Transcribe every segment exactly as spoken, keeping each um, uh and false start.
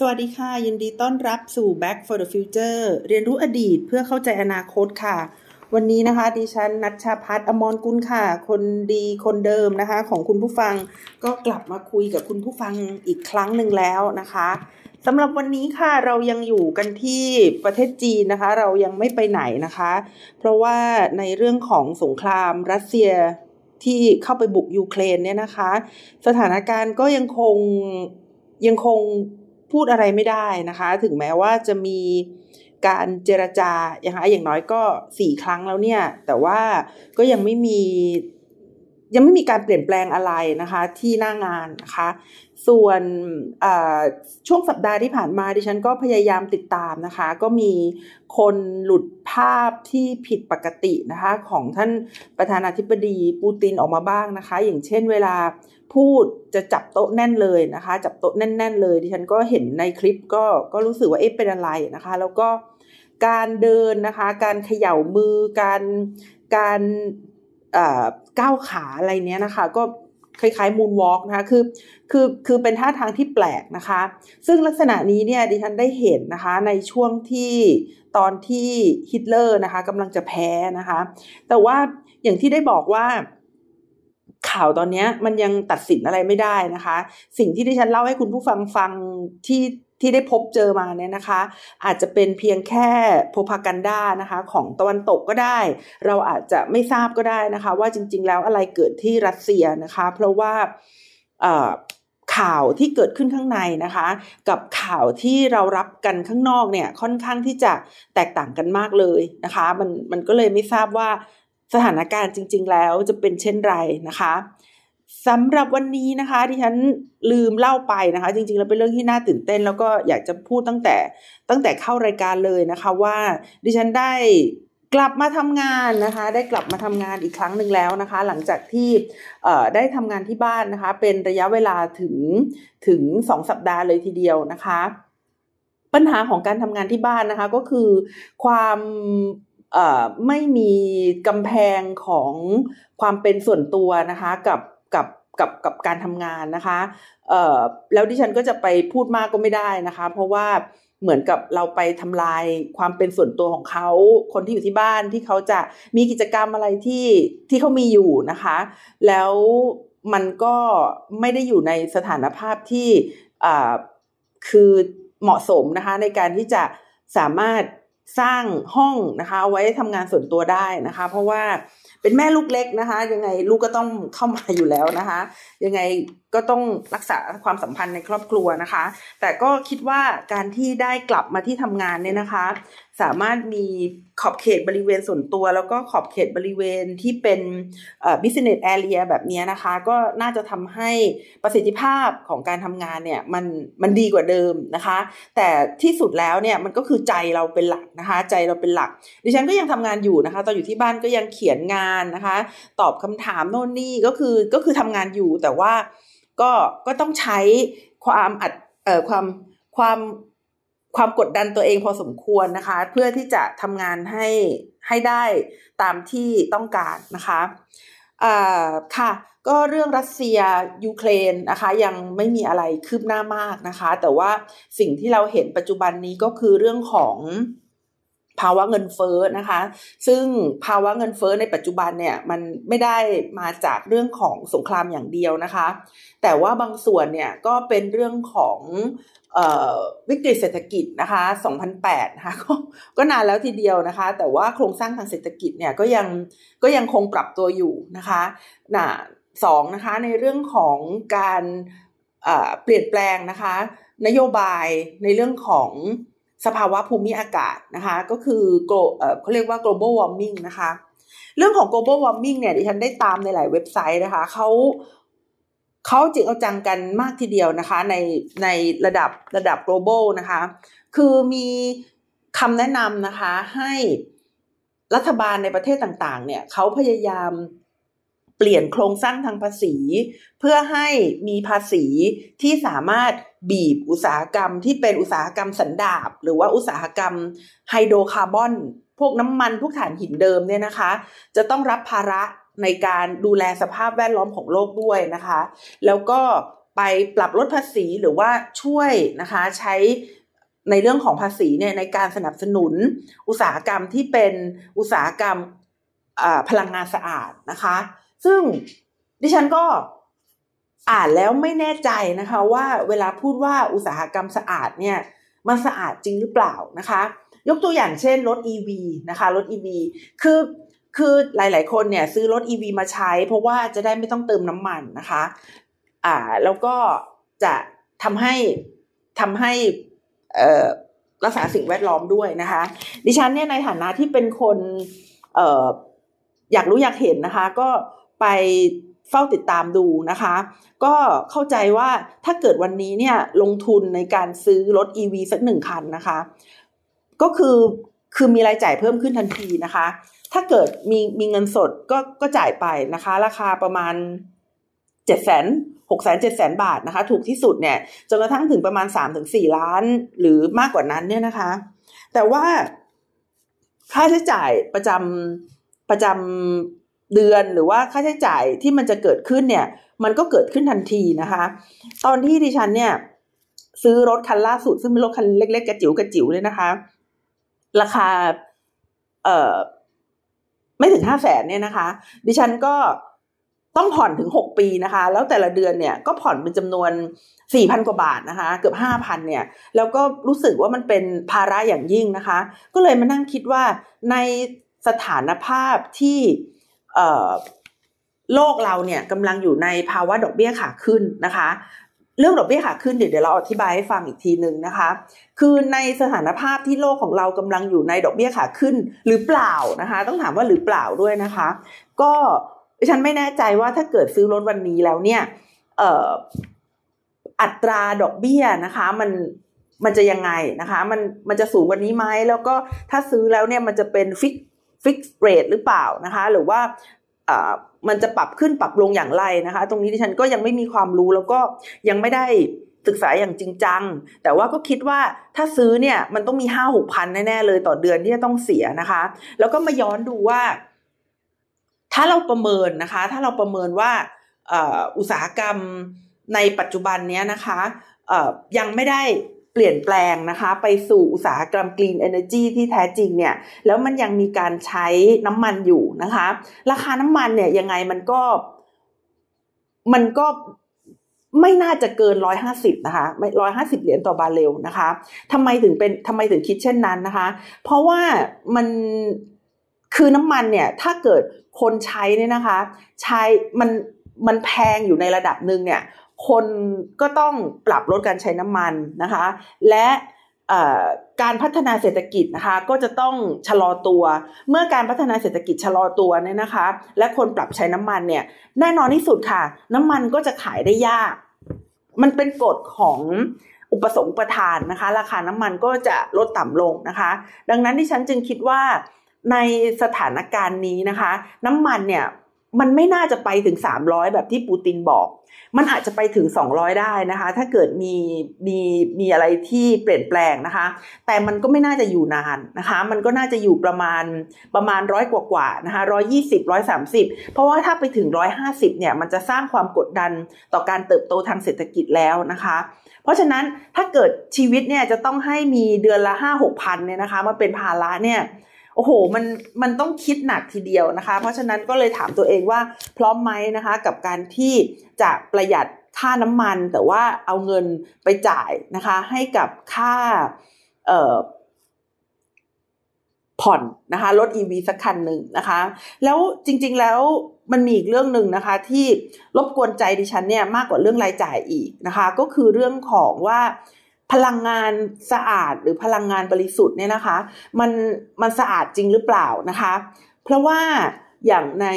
สวัสดีค่ะยินดีต้อนรับสู่ Back for the Future เรียนรู้อดีตเพื่อเข้าใจอนาคตค่ะวันนี้นะคะดิฉันณัชชาภัทร อมรกุลค่ะคนดีคนเดิมนะคะของคุณผู้ฟังก็กลับมาคุยกับคุณผู้ฟังอีกครั้งหนึ่งแล้วนะคะสำหรับวันนี้ค่ะเรายังอยู่กันที่ประเทศจีนนะคะเรายังไม่ไปไหนนะคะเพราะว่าในเรื่องของสงครามรัสเซียที่เข้าไปบุกยูเครนเนี่ยนะคะสถานการณ์ก็ยังคงยังคงพูดอะไรไม่ได้นะคะถึงแม้ว่าจะมีการเจรจานะคะอย่างน้อยก็สี่ครั้งแล้วเนี่ยแต่ว่าก็ยังไม่มียังไม่มีการเปลี่ยนแปลงอะไรนะคะที่หน้างานนะคะส่วนช่วงสัปดาห์ที่ผ่านมาดิฉันก็พยายามติดตามนะคะก็มีคนหลุดภาพที่ผิดปกตินะคะของท่านประธานาธิบดีปูตินออกมาบ้างนะคะอย่างเช่นเวลาพูดจะจับโต๊ะแน่นเลยนะคะจับโต๊ะแน่นๆเลยดิฉันก็เห็นในคลิปก็ก็รู้สึกว่าเอ๊ะเป็นอะไรนะคะแล้วก็การเดินนะคะการเขย่ามือการการก้าวขาอะไรเนี้ยนะคะก็คล้ายๆมูนวอล์กนะคะคือคือคือเป็นท่าทางที่แปลกนะคะซึ่งลักษณะนี้เนี่ยดิฉันได้เห็นนะคะในช่วงที่ตอนที่ฮิตเลอร์นะคะกำลังจะแพ้นะคะแต่ว่าอย่างที่ได้บอกว่าข่าวตอนนี้มันยังตัดสินอะไรไม่ได้นะคะสิ่งที่ดิฉันเล่าให้คุณผู้ฟังฟังที่ที่ได้พบเจอมาเนี่ยนะคะอาจจะเป็นเพียงแค่โพพากันดานะคะของตะวันตกก็ได้เราอาจจะไม่ทราบก็ได้นะคะว่าจริงๆแล้วอะไรเกิดที่รัสเซียนะคะเพราะว่าข่าวที่เกิดขึ้นข้างในนะคะกับข่าวที่เรารับกันข้างนอกเนี่ยค่อนข้างที่จะแตกต่างกันมากเลยนะคะมันมันก็เลยไม่ทราบว่าสถานการณ์จริงๆแล้วจะเป็นเช่นไรนะคะสำหรับวันนี้นะคะที่ฉันลืมเล่าไปนะคะจริงๆแล้วเป็นเรื่องที่น่าตื่นเต้นแล้วก็อยากจะพูดตั้งแต่ตั้งแต่เข้ารายการเลยนะคะว่าดิฉันได้กลับมาทำงานนะคะได้กลับมาทำงานอีกครั้งหนึ่งแล้วนะคะหลังจากที่เอ่อได้ทำงานที่บ้านนะคะเป็นระยะเวลาถึงถึงสองสัปดาห์เลยทีเดียวนะคะปัญหาของการทำงานที่บ้านนะคะก็คือความเอ่อไม่มีกำแพงของความเป็นส่วนตัวนะคะกับกับกับกับการทำงานนะคะเอ่อแล้วดิฉันก็จะไปพูดมากก็ไม่ได้นะคะเพราะว่าเหมือนกับเราไปทำลายความเป็นส่วนตัวของเขาคนที่อยู่ที่บ้านที่เขาจะมีกิจกรรมอะไรที่ที่เขามีอยู่นะคะแล้วมันก็ไม่ได้อยู่ในสถานภาพที่อ่าคือเหมาะสมนะคะในการที่จะสามารถสร้างห้องนะคะไว้ทำงานส่วนตัวได้นะคะเพราะว่าเป็นแม่ลูกเล็กนะคะยังไงลูกก็ต้องเข้ามาอยู่แล้วนะคะยังไงก็ต้องรักษาความสัมพันธ์ในครอบครัวนะคะแต่ก็คิดว่าการที่ได้กลับมาที่ทำงานเนี่ยนะคะสามารถมีขอบเขตบริเวณส่วนตัวแล้วก็ขอบเขตบริเวณที่เป็นเอ่อ business area แบบนี้นะคะก็น่าจะทำให้ประสิทธิภาพของการทำงานเนี่ยมันมันดีกว่าเดิมนะคะแต่ที่สุดแล้วเนี่ยมันก็คือใจเราเป็นหลักนะคะใจเราเป็นหลักดิฉันก็ยังทำงานอยู่นะคะตอนอยู่ที่บ้านก็ยังเขียนงานนะคะตอบคำถามโน่นนี่ก็คือก็คือทำงานอยู่แต่ว่าก็ก็ต้องใช้ความอัดเอ่อความความความกดดันตัวเองพอสมควรนะคะเพื่อที่จะทำงานให้ให้ได้ตามที่ต้องการนะคะอ่าค่ะก็เรื่องรัสเซียยูเครนนะคะยังไม่มีอะไรคืบหน้ามากนะคะแต่ว่าสิ่งที่เราเห็นปัจจุบันนี้ก็คือเรื่องของภาวะเงินเฟ้อนะคะซึ่งภาวะเงินเฟ้อในปัจจุบันเนี่ยมันไม่ได้มาจากเรื่องของสงครามอย่างเดียวนะคะแต่ว่าบางส่วนเนี่ยก็เป็นเรื่องของเอ่อวิกฤตเศรษฐกิจนะคะสองพันแปดนะคะก็ก็นานแล้วทีเดียวนะคะแต่ว่าโครงสร้างทางเศรษฐกิจเนี่ยก็ยังก็ยังคงปรับตัวอยู่นะคะน่ะสองนะคะในเรื่องของการเอ่อเปลี่ยนแปลงนะคะนโยบายในเรื่องของสภาวะภูมิอากาศนะคะก็คือเขาเรียกว่า global warming นะคะเรื่องของ global warming เนี่ยดิฉันได้ตามในหลายเว็บไซต์นะคะเขาเขาจริงเอาจังกันมากทีเดียวนะคะในในระดับระดับ global นะคะคือมีคำแนะนำนะคะให้รัฐบาลในประเทศต่างๆเนี่ยเขาพยายามเปลี่ยนโครงสร้างทางภาษีเพื่อให้มีภาษีที่สามารถบีบอุตสาหกรรมที่เป็นอุตสาหกรรมสันดาปหรือว่าอุตสาหกรรมไฮโดรคาร์บอนพวกน้ำมันพวกถ่านหินเดิมเนี่ยนะคะจะต้องรับภาระในการดูแลสภาพแวดล้อมของโลกด้วยนะคะแล้วก็ ไปปรับลดภาษีหรือว่าช่วยนะคะใช้ในเรื่องของภาษีเนี่ยในการสนับสนุนอุตสาหกรรมที่เป็นอุตสาหกรรมพลังงานสะอาดนะคะซึ่งดิฉันก็อ่านแล้วไม่แน่ใจนะคะว่าเวลาพูดว่าอุตสาหกรรมสะอาดเนี่ยมันสะอาดจริงหรือเปล่านะคะยกตัวอย่างเช่นรถ อี วี นะคะรถ อี วี คือคือหลายๆคนเนี่ยซื้อรถ อี วี มาใช้เพราะว่าจะได้ไม่ต้องเติมน้ำมันนะคะอ่าแล้วก็จะทำให้ทำให้เอ่อรักษาสิ่งแวดล้อมด้วยนะคะดิฉันเนี่ยในฐานะที่เป็นคนเอ่ออยากรู้อยากเห็นนะคะก็ไปเฝ้าติดตามดูนะคะก็เข้าใจว่าถ้าเกิดวันนี้เนี่ยลงทุนในการซื้อรถ อี วี สักหนึ่งคันนะคะก็คือคือมีรายจ่ายเพิ่มขึ้นทันทีนะคะถ้าเกิดมีมีเงินสดก็ก็จ่ายไปนะคะราคาประมาณ เจ็ดแสน หกแสน เจ็ดแสน บาทนะคะถูกที่สุดเนี่ยจนกระทั่งถึงประมาณ สามถึงสี่ ล้านหรือมากกว่านั้นเนี่ยนะคะแต่ว่าค่าใช้จ่ายประจำประจำเดือนหรือว่าค่าใช้จ่ายที่มันจะเกิดขึ้นเนี่ยมันก็เกิดขึ้นทันทีนะคะตอนที่ดิฉันเนี่ยซื้อรถคันล่าสุดซึ่งเป็นรถคันเล็กๆกระจิ๋วกระจิ๋วเลยนะคะราคาเอ่อไม่ถึงห้าแสนเนี่ยนะคะดิฉันก็ต้องผ่อนถึงหกปีนะคะแล้วแต่ละเดือนเนี่ยก็ผ่อนเป็นจำนวน สี่พัน กว่าบาทนะคะเกือบ ห้าพัน เนี่ยแล้วก็รู้สึกว่ามันเป็นภาระอย่างยิ่งนะคะก็เลยมานั่งคิดว่าในสถานภาพที่โลกเราเนี่ยกำลังอยู่ในภาวะดอกเบี้ยขาขึ้นนะคะเรื่องดอกเบี้ยขาขึ้นเดี๋ยวเราอธิบายให้ฟังอีกทีนึงนะคะคือในสถานภาพที่โลกของเรากำลังอยู่ในดอกเบี้ยขาขึ้นหรือเปล่านะคะต้องถามว่าหรือเปล่าด้วยนะคะก็ฉันไม่แน่ใจว่าถ้าเกิดซื้อรถวันนี้แล้วเนี่ยอัตราดอกเบี้ยนะคะมันมันจะยังไงนะคะมันมันจะสูงกว่านี้ไหมแล้วก็ถ้าซื้อแล้วเนี่ยมันจะเป็นฟิกฟิกเรทหรือเปล่านะคะหรือว่ามันจะปรับขึ้นปรับลงอย่างไรนะคะตรงนี้ดิฉันก็ยังไม่มีความรู้แล้วก็ยังไม่ได้ศึกษาอย่างจริงจังแต่ว่าก็คิดว่าถ้าซื้อเนี่ยมันต้องมี ห้าหก พันแน่ๆเลยต่อเดือนที่จะต้องเสียนะคะแล้วก็มาย้อนดูว่าถ้าเราประเมินนะคะถ้าเราประเมินว่าอุตสาหกรรมในปัจจุบันเนี้ยนะคะยังไม่ได้เปลี่ยนแปลงนะคะไปสู่อุตสาหกรรม Green Energy ที่แท้จริงเนี่ยแล้วมันยังมีการใช้น้ำมันอยู่นะคะราคาน้ำมันเนี่ยยังไงมันก็มันก็ไม่น่าจะเกินหนึ่งร้อยห้าสิบนะคะหนึ่งร้อยห้าสิบเหรียญต่อบาร์เรลนะคะทำไมถึงเป็นทำไมถึงคิดเช่นนั้นนะคะเพราะว่ามันคือน้ำมันเนี่ยถ้าเกิดคนใช้เนี่ยนะคะใช้มันมันแพงอยู่ในระดับนึงเนี่ยคนก็ต้องปรับลดการใช้น้ำมันนะคะและการพัฒนาเศรษฐกิจนะคะก็จะต้องชะลอตัวเมื่อการพัฒนาเศรษฐกิจชะลอตัวเนี่ยนะคะและคนปรับใช้น้ำมันเนี่ยแน่นอนที่สุดค่ะน้ำมันก็จะขายได้ยากมันเป็นกฎของอุปสงค์อุปทานนะคะราคาน้ำมันก็จะลดต่ำลงนะคะดังนั้นที่ฉันจึงคิดว่าในสถานการณ์นี้นะคะน้ำมันเนี่ยมันไม่น่าจะไปถึงสามร้อยแบบที่ปูตินบอกมันอาจจะไปถึงสองร้อยได้นะคะถ้าเกิดมีมีมีอะไรที่เปลี่ยนแปลงนะคะแต่มันก็ไม่น่าจะอยู่นานนะคะมันก็น่าจะอยู่ประมาณประมาณหนึ่งร้อยกว่าๆนะคะหนึ่งร้อยยี่สิบ หนึ่งร้อยสามสิบเพราะว่าถ้าไปถึงหนึ่งร้อยห้าสิบเนี่ยมันจะสร้างความกดดันต่อการเติบโตทางเศรษฐกิจแล้วนะคะเพราะฉะนั้นถ้าเกิดชีวิตเนี่ยจะต้องให้มีเดือนละ ห้าหกพัน เนี่ยนะคะมาเป็นภาระเนี่ยโอ้โหมันมันต้องคิดหนักทีเดียวนะคะเพราะฉะนั้นก็เลยถามตัวเองว่าพร้อมไหมนะคะกับการที่จะประหยัดค่าน้ำมันแต่ว่าเอาเงินไปจ่ายนะคะให้กับค่าเอ่อผ่อนนะคะรถ อี วี สักคันหนึ่งนะคะแล้วจริงๆแล้วมันมีอีกเรื่องนึงนะคะที่รบกวนใจดิฉันเนี่ยมากกว่าเรื่องรายจ่ายอีกนะคะก็คือเรื่องของว่าพลังงานสะอาดหรือพลังงานบริสุทธิ์เนี่ยนะคะมันมันสะอาดจริงหรือเปล่านะคะเพราะว่าอย่างใน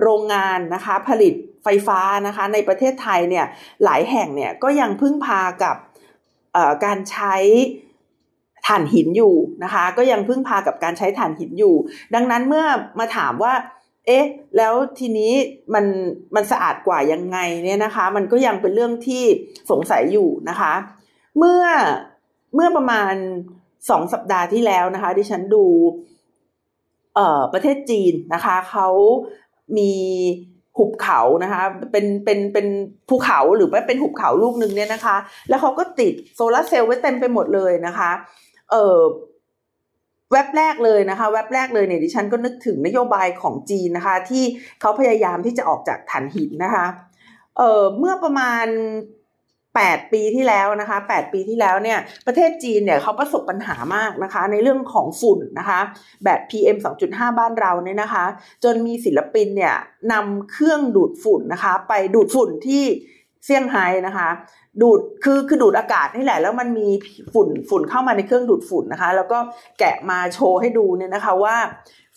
โรงงานนะคะผลิตไฟฟ้านะคะในประเทศไทยเนี่ยหลายแห่งเนี่ยก็ยังพึ่งพากับเอ่อการใช้ถ่านหินอยู่นะคะก็ยังพึ่งพากับการใช้ถ่านหินอยู่ดังนั้นเมื่อมาถามว่าเอ๊ะแล้วทีนี้มันมันสะอาดกว่ายังไงเนี่ยนะคะมันก็ยังเป็นเรื่องที่สงสัยอยู่นะคะเมื่อเมื่อประมาณสองสัปดาห์ที่แล้วนะคะดิฉันดูเอ่อประเทศจีนนะคะเขามี หุบเขานะคะเป็นเป็นเป็นภูเขาหรือว่าเป็นหุบเขาลูกนึงเนี่ยนะคะแล้วเขาก็ติดโซลาร์เซลล์ไว้เต็มไปหมดเลยนะคะเอ่อแวบแรกเลยนะคะแวบแรกเลยเนี่ยดิฉันก็นึกถึงนโยบายของจีนนะคะที่เขาพยายามที่จะออกจากถ่านหินนะคะเอ่อเมื่อประมาณแปดปีที่แล้วนะคะแปดปีที่แล้วเนี่ยประเทศจีนเนี่ยเขาประสบปัญหามากนะคะในเรื่องของฝุ่นนะคะแบบ พี เอ็ม สองจุดห้า บ้านเราเนี่ยนะคะจนมีศิลปินเนี่ยนำเครื่องดูดฝุ่นนะคะไปดูดฝุ่นที่เซี่ยงไฮ้นะคะดูดคือคือดูดอากาศนี่แหละแล้วมันมีฝุ่นฝุ่นเข้ามาในเครื่องดูดฝุ่นนะคะแล้วก็แกะมาโชว์ให้ดูเนี่ยนะคะว่า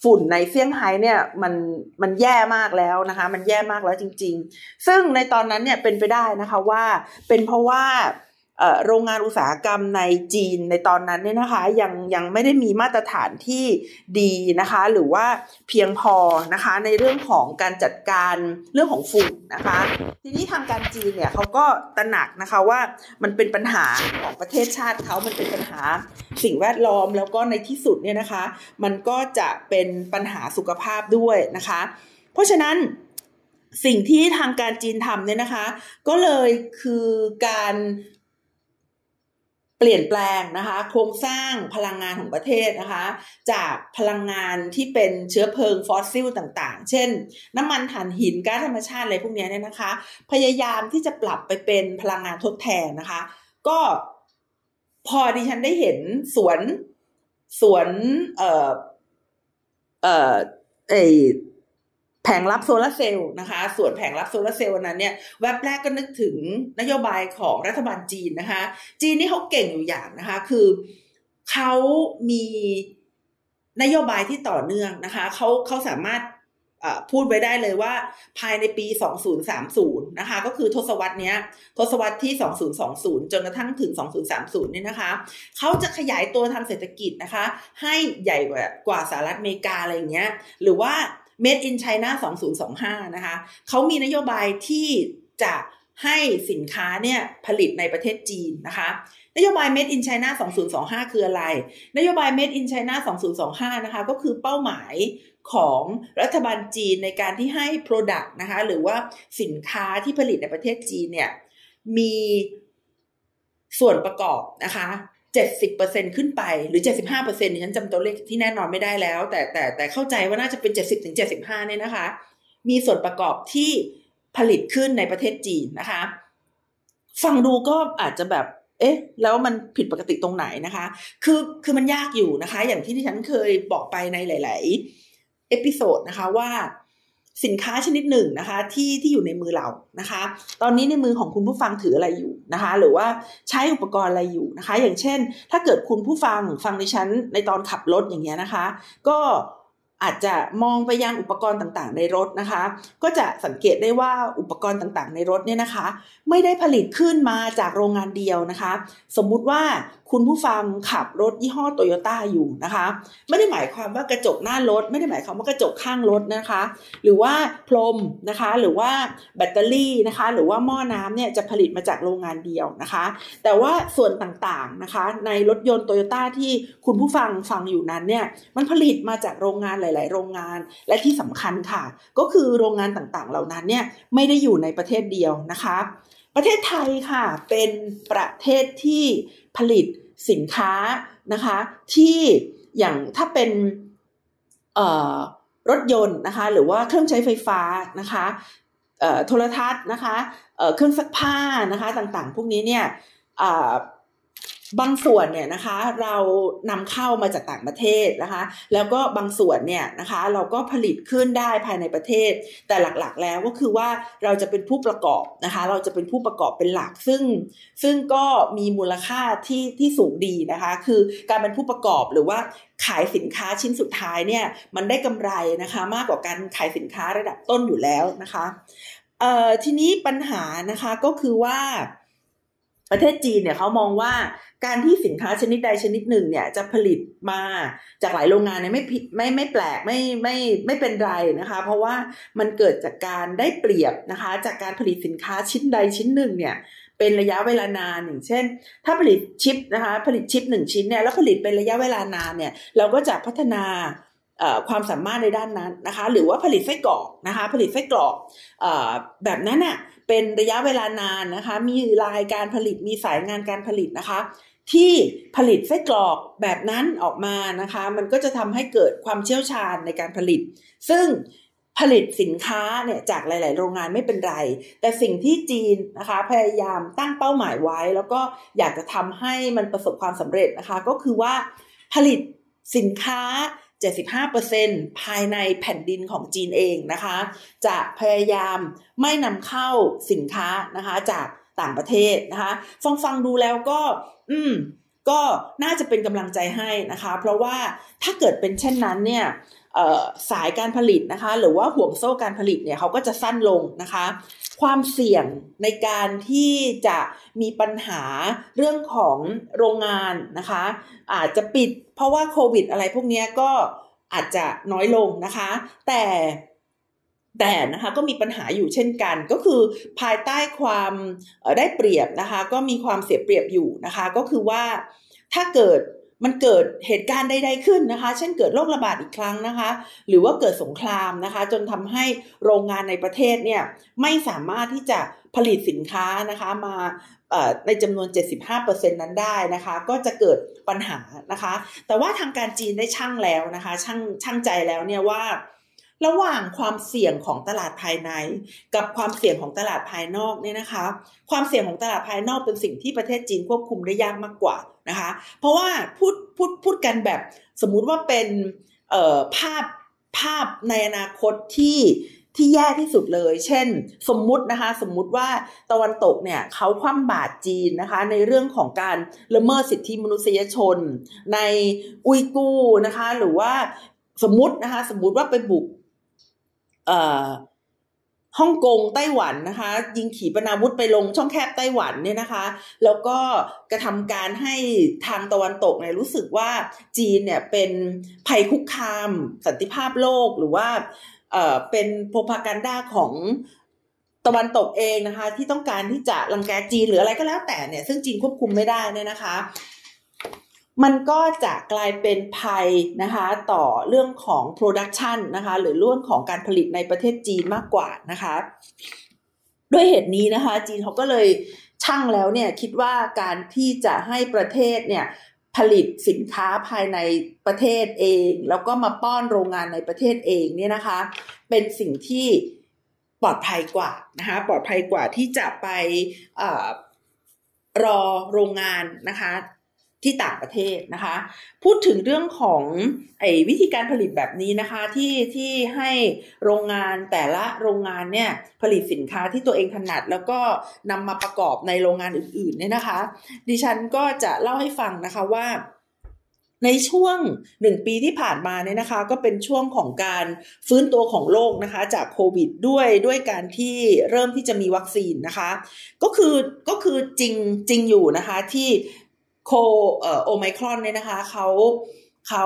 ฝุ่นในเซี่ยงไฮ้เนี่ยมันมันแย่มากแล้วนะคะมันแย่มากแล้วจริงๆซึ่งในตอนนั้นเนี่ยเป็นไปได้นะคะว่าเป็นเพราะว่าโรงงานอุตสาหกรรมในจีนในตอนนั้นเนี่ยนะคะยังยังไม่ได้มีมาตรฐานที่ดีนะคะหรือว่าเพียงพอนะคะในเรื่องของการจัดการเรื่องของฝุ่นนะคะทีนี้ทางการจีนเนี่ยเขาก็ตระหนักนะคะว่ามันเป็นปัญหาของประเทศชาติเขามันเป็นปัญหาสิ่งแวดล้อมแล้วก็ในที่สุดเนี่ยนะคะมันก็จะเป็นปัญหาสุขภาพด้วยนะคะเพราะฉะนั้นสิ่งที่ทางการจีนทำเนี่ยนะคะก็เลยคือการเปลี่ยนแปลงนะคะโครงสร้างพลังงานของประเทศนะคะจากพลังงานที่เป็นเชื้อเพลิงฟอสซิลต่างๆเช่นน้ำมันถ่านหินก๊าซธรรมชาติอะไรพวกนี้เนี่ยนะคะพยายามที่จะปรับไปเป็นพลังงานทดแทนนะคะก็พอดิฉันได้เห็นสวนสวนเอ่อเอ่อไอแผงรับโซลาร์เซลล์นะคะส่วนแผงรับโซลาร์เซลล์นั้นเนี่ยแวบแรกก็นึกถึงนโยบายของรัฐบาลจีนนะคะจีนนี่เขาเก่งอยู่อย่างนะคะคือเขามีนโยบายที่ต่อเนื่องนะคะเขาเขาสามารถพูดไว้ได้เลยว่าภายในปีสองพันสามสิบนะคะก็คือทศวรรษเนี้ยทศวรรษที่สองพันยี่สิบจนกระทั่งถึงสองพันสามสิบเนี่ยนะคะเขาจะขยายตัวทางเศรษฐกิจนะคะให้ใหญ่กว่ากว่าสหรัฐอเมริกาอะไรอย่างเงี้ยหรือว่าMade in China สองพันยี่สิบห้านะคะเขามีนโยบายที่จะให้สินค้าเนี่ยผลิตในประเทศจีนนะคะนโยบาย Made in China สองพันยี่สิบห้าคืออะไรนโยบาย Made in China สองพันยี่สิบห้านะคะก็คือเป้าหมายของรัฐบาลจีนในการที่ให้ product นะคะหรือว่าสินค้าที่ผลิตในประเทศจีนเนี่ยมีส่วนประกอบนะคะเจ็ดสิบเปอร์เซ็นต์ ขึ้นไปหรือ เจ็ดสิบห้าเปอร์เซ็นต์ ดิฉันจำตัวเลขที่แน่นอนไม่ได้แล้วแต่แต่แต่เข้าใจว่าน่าจะเป็น เจ็ดสิบถึงเจ็ดสิบห้า เนี่ยนะคะมีส่วนประกอบที่ผลิตขึ้นในประเทศจีนนะคะฟังดูก็อาจจะแบบเอ๊ะแล้วมันผิดปกติตรงไหนนะคะคือคือมันยากอยู่นะคะอย่างที่ดิฉันเคยบอกไปในหลายๆเอพิโซดนะคะว่าสินค้าชนิดหนึ่งนะคะที่ที่อยู่ในมือเรานะคะตอนนี้ในมือของคุณผู้ฟังถืออะไรอยู่นะคะหรือว่าใช้อุปกรณ์อะไรอยู่นะคะอย่างเช่นถ้าเกิดคุณผู้ฟังฟังดิฉันในตอนขับรถอย่างเงี้ยนะคะก็อาจจะมองไปยังอุปกรณ์ต่างๆในรถนะคะก็จะสังเกตได้ว่าอุปกรณ์ต่างๆในรถเนี่ยนะคะไม่ได้ผลิตขึ้นมาจากโรงงานเดียวนะคะสมมุติว่าคุณผู้ฟังขับรถยี่ห้อ Toyota อยู่นะคะไม่ได้หมายความว่ากระจกหน้ารถไม่ได้หมายความว่ากระจกข้างรถนะคะหรือว่าพรมนะคะหรือว่าแบตเตอรี่นะคะหรือว่าหม้อน้ำเนี่ยจะผลิตมาจากโรงงานเดียวนะคะแต่ว่าส่วนต่างๆนะคะในรถยนต์ Toyota ที่คุณผู้ฟังฟังอยู่นั้นเนี่ยมันผลิตมาจากโรงงานหลายๆโรงงานและที่สำคัญค่ะก็คือโรงงานต่างๆเหล่านั้นเนี่ยไม่ได้อยู่ในประเทศเดียวนะคะประเทศไทยค่ะเป็นประเทศที่ผลิตสินค้านะคะที่อย่างถ้าเป็นเอ่อรถยนต์นะคะหรือว่าเครื่องใช้ไฟฟ้านะคะเอ่อโทรทัศน์นะคะเอ่อเครื่องซักผ้านะคะต่างๆพวกนี้เนี่ยเอ่อบางส่วนเนี่ยนะคะเรานำเข้ามาจากต่างประเทศนะคะแล้วก็บางส่วนเนี่ยนะคะเราก็ผลิตขึ้นได้ภายในประเทศแต่หลักๆแล้วก็คือว่าเราจะเป็นผู้ประกอบนะคะเราจะเป็นผู้ประกอบเป็นหลักซึ่งซึ่งก็มีมูลค่าที่ที่สูงดีนะคะคือการเป็นผู้ประกอบหรือว่าขายสินค้าชิ้นสุดท้ายเนี่ยมันได้กำไรนะคะมากกว่าการขายสินค้าระดับต้นอยู่แล้วนะคะเอ่อทีนี้ปัญหานะคะก็คือว่าประเทศจีนเนี่ยเขามองว่าการที่สินค้าชนิดใดชนิดหนึ่งเนี่ยจะผลิตมาจากหลายโรงงานเนี่ยไม่ผิดไม่ไม่แปลกไม่ไม่ไม่เป็นไรนะคะเพราะว่ามันเกิดจากการได้เปรียบนะคะจากการผลิตสินค้าชิ้นใดชิ้นหนึ่งเนี่ยเป็นระยะเวลานานอย่างเช่นถ้าผลิตชิปนะคะผลิตชิปหนึ่งชิ้นเนี่ยแล้วผลิตเป็นระยะเวลานานเนี่ยเราก็จะพัฒนา ความสามารถในด้านนั้นนะคะหรือว่าผลิตไส้กรอกนะคะผลิตไส้กรอกแบบนั้นน่ะเป็นระยะเวลานานนะคะมีรายการผลิตมีสายงานการผลิตนะคะที่ผลิตไส้กรอกแบบนั้นออกมานะคะมันก็จะทำให้เกิดความเชี่ยวชาญในการผลิตซึ่งผลิตสินค้าเนี่ยจากหลายๆโรงงานไม่เป็นไรแต่สิ่งที่จีนนะคะพยายามตั้งเป้าหมายไว้แล้วก็อยากจะทำให้มันประสบความสำเร็จนะคะก็คือว่าผลิตสินค้า เจ็ดสิบห้าเปอร์เซ็นต์ ภายในแผ่นดินของจีนเองนะคะจะพยายามไม่นำเข้าสินค้านะคะจากต่างประเทศนะคะฟังฟังดูแล้วก็อืมก็น่าจะเป็นกำลังใจให้นะคะเพราะว่าถ้าเกิดเป็นเช่นนั้นเนี่ยสายการผลิตนะคะหรือว่าห่วงโซ่การผลิตเนี่ยเขาก็จะสั้นลงนะคะความเสี่ยงในการที่จะมีปัญหาเรื่องของโรงงานนะคะอาจจะปิดเพราะว่าโควิดอะไรพวกนี้ก็อาจจะน้อยลงนะคะแต่แต่นะคะก็มีปัญหาอยู่เช่นกันก็คือภายใต้ความได้เปรียบนะคะก็มีความเสียเปรียบอยู่นะคะก็คือว่าถ้าเกิดมันเกิดเหตุการณ์ใดๆขึ้นนะคะเช่นเกิดโรคระบาดอีกครั้งนะคะหรือว่าเกิดสงครามนะคะจนทำให้โรงงานในประเทศเนี่ยไม่สามารถที่จะผลิตสินค้านะคะมาในจำนวน เจ็ดสิบห้าเปอร์เซ็นต์ นั้นได้นะคะก็จะเกิดปัญหานะคะแต่ว่าทางการจีนได้ชั่งแล้วนะคะชั่งชั่งใจแล้วเนี่ยว่าระหว่างความเสี่ยงของตลาดภายในกับความเสี่ยงของตลาดภายนอกเนี่ยนะคะความเสี่ยงของตลาดภายนอกเป็นสิ่งที่ประเทศจีนควบคุมได้ยากมากกว่านะคะเพราะว่าพูดพูดพูดกันแบบสมมุติว่าเป็นเอ่อภาพภาพในอนาคตที่ที่แย่ที่สุดเลยเช่นสมมุตินะคะสมมุติว่าตะวันตกเนี่ยเขาคว่ำบาตรจีนนะคะในเรื่องของการละเมิดสิทธิมนุษยชนในอุยกูร์นะคะหรือว่าสมมุตินะคะสมมุติว่าไปบุกเอ่อฮ่องกงไต้หวันนะคะยิงขีปนาวุธไปลงช่องแคบไต้หวันเนี่ยนะคะแล้วก็กระทำการให้ทางตะวันตกเนี่ยรู้สึกว่าจีนเนี่ยเป็นภัยคุกคามสันติภาพโลกหรือว่าเอ่อเป็นโพพาแกนดาของตะวันตกเองนะคะที่ต้องการที่จะรังแกจีนหรืออะไรก็แล้วแต่เนี่ยซึ่งจีนควบคุมไม่ได้เนี่ยนะคะมันก็จะกลายเป็นภัยนะคะต่อเรื่องของ production นะคะหรือเรื่องของการผลิตในประเทศจีนมากกว่านะคะด้วยเหตุนี้นะคะจีนเขาก็เลยชั่งแล้วเนี่ยคิดว่าการที่จะให้ประเทศเนี่ยผลิตสินค้าภายในประเทศเองแล้วก็มาป้อนโรงงานในประเทศเองเนี่ยนะคะเป็นสิ่งที่ปลอดภัยกว่านะคะปลอดภัยกว่าที่จะไปเอ่อรอโรงงานนะคะที่ต่างประเทศนะคะพูดถึงเรื่องของไอ้วิธีการผลิตแบบนี้นะคะที่ที่ให้โรงงานแต่ละโรงงานเนี่ยผลิตสินค้าที่ตัวเองถนัดแล้วก็นำมาประกอบในโรงงานอื่นๆเนี่ยนะคะดิฉันก็จะเล่าให้ฟังนะคะว่าในช่วงหนึ่งปีที่ผ่านมาเนี่ยนะคะก็เป็นช่วงของการฟื้นตัวของโลกนะคะจากโควิดด้วยด้วยการที่เริ่มที่จะมีวัคซีนนะคะก็คือก็คือจริงจริงอยู่นะคะที่โคโอไมครอนเนี่ยนะคะเขาเขา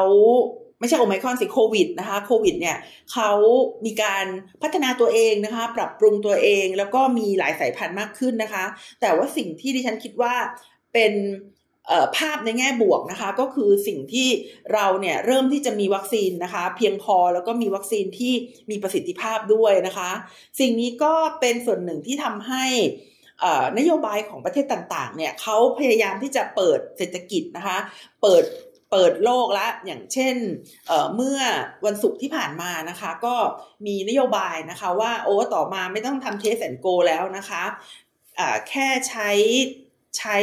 ไม่ใช่โอไมครอนสิโควิดนะคะโควิดเนี่ยเขามีการพัฒนาตัวเองนะคะปรับปรุงตัวเองแล้วก็มีหลายสายพันธุ์มากขึ้นนะคะแต่ว่าสิ่งที่ดิฉันคิดว่าเป็นภาพในแง่บวกนะคะก็คือสิ่งที่เราเนี่ยเริ่มที่จะมีวัคซีนนะคะเพียงพอแล้วก็มีวัคซีนที่มีประสิทธิภาพด้วยนะคะสิ่งนี้ก็เป็นส่วนหนึ่งที่ทำให้นโยบายของประเทศต่างๆเนี่ยเขาพยายามที่จะเปิดเศรษฐกิจนะคะเปิดเปิดโลกละอย่างเช่น เอ่อ เมื่อวันศุกร์ที่ผ่านมานะคะก็มีนโยบายนะคะว่าโอ้ต่อมาไม่ต้องทำเทสแอนด์โกแล้วนะคะแค่ใช้ใช้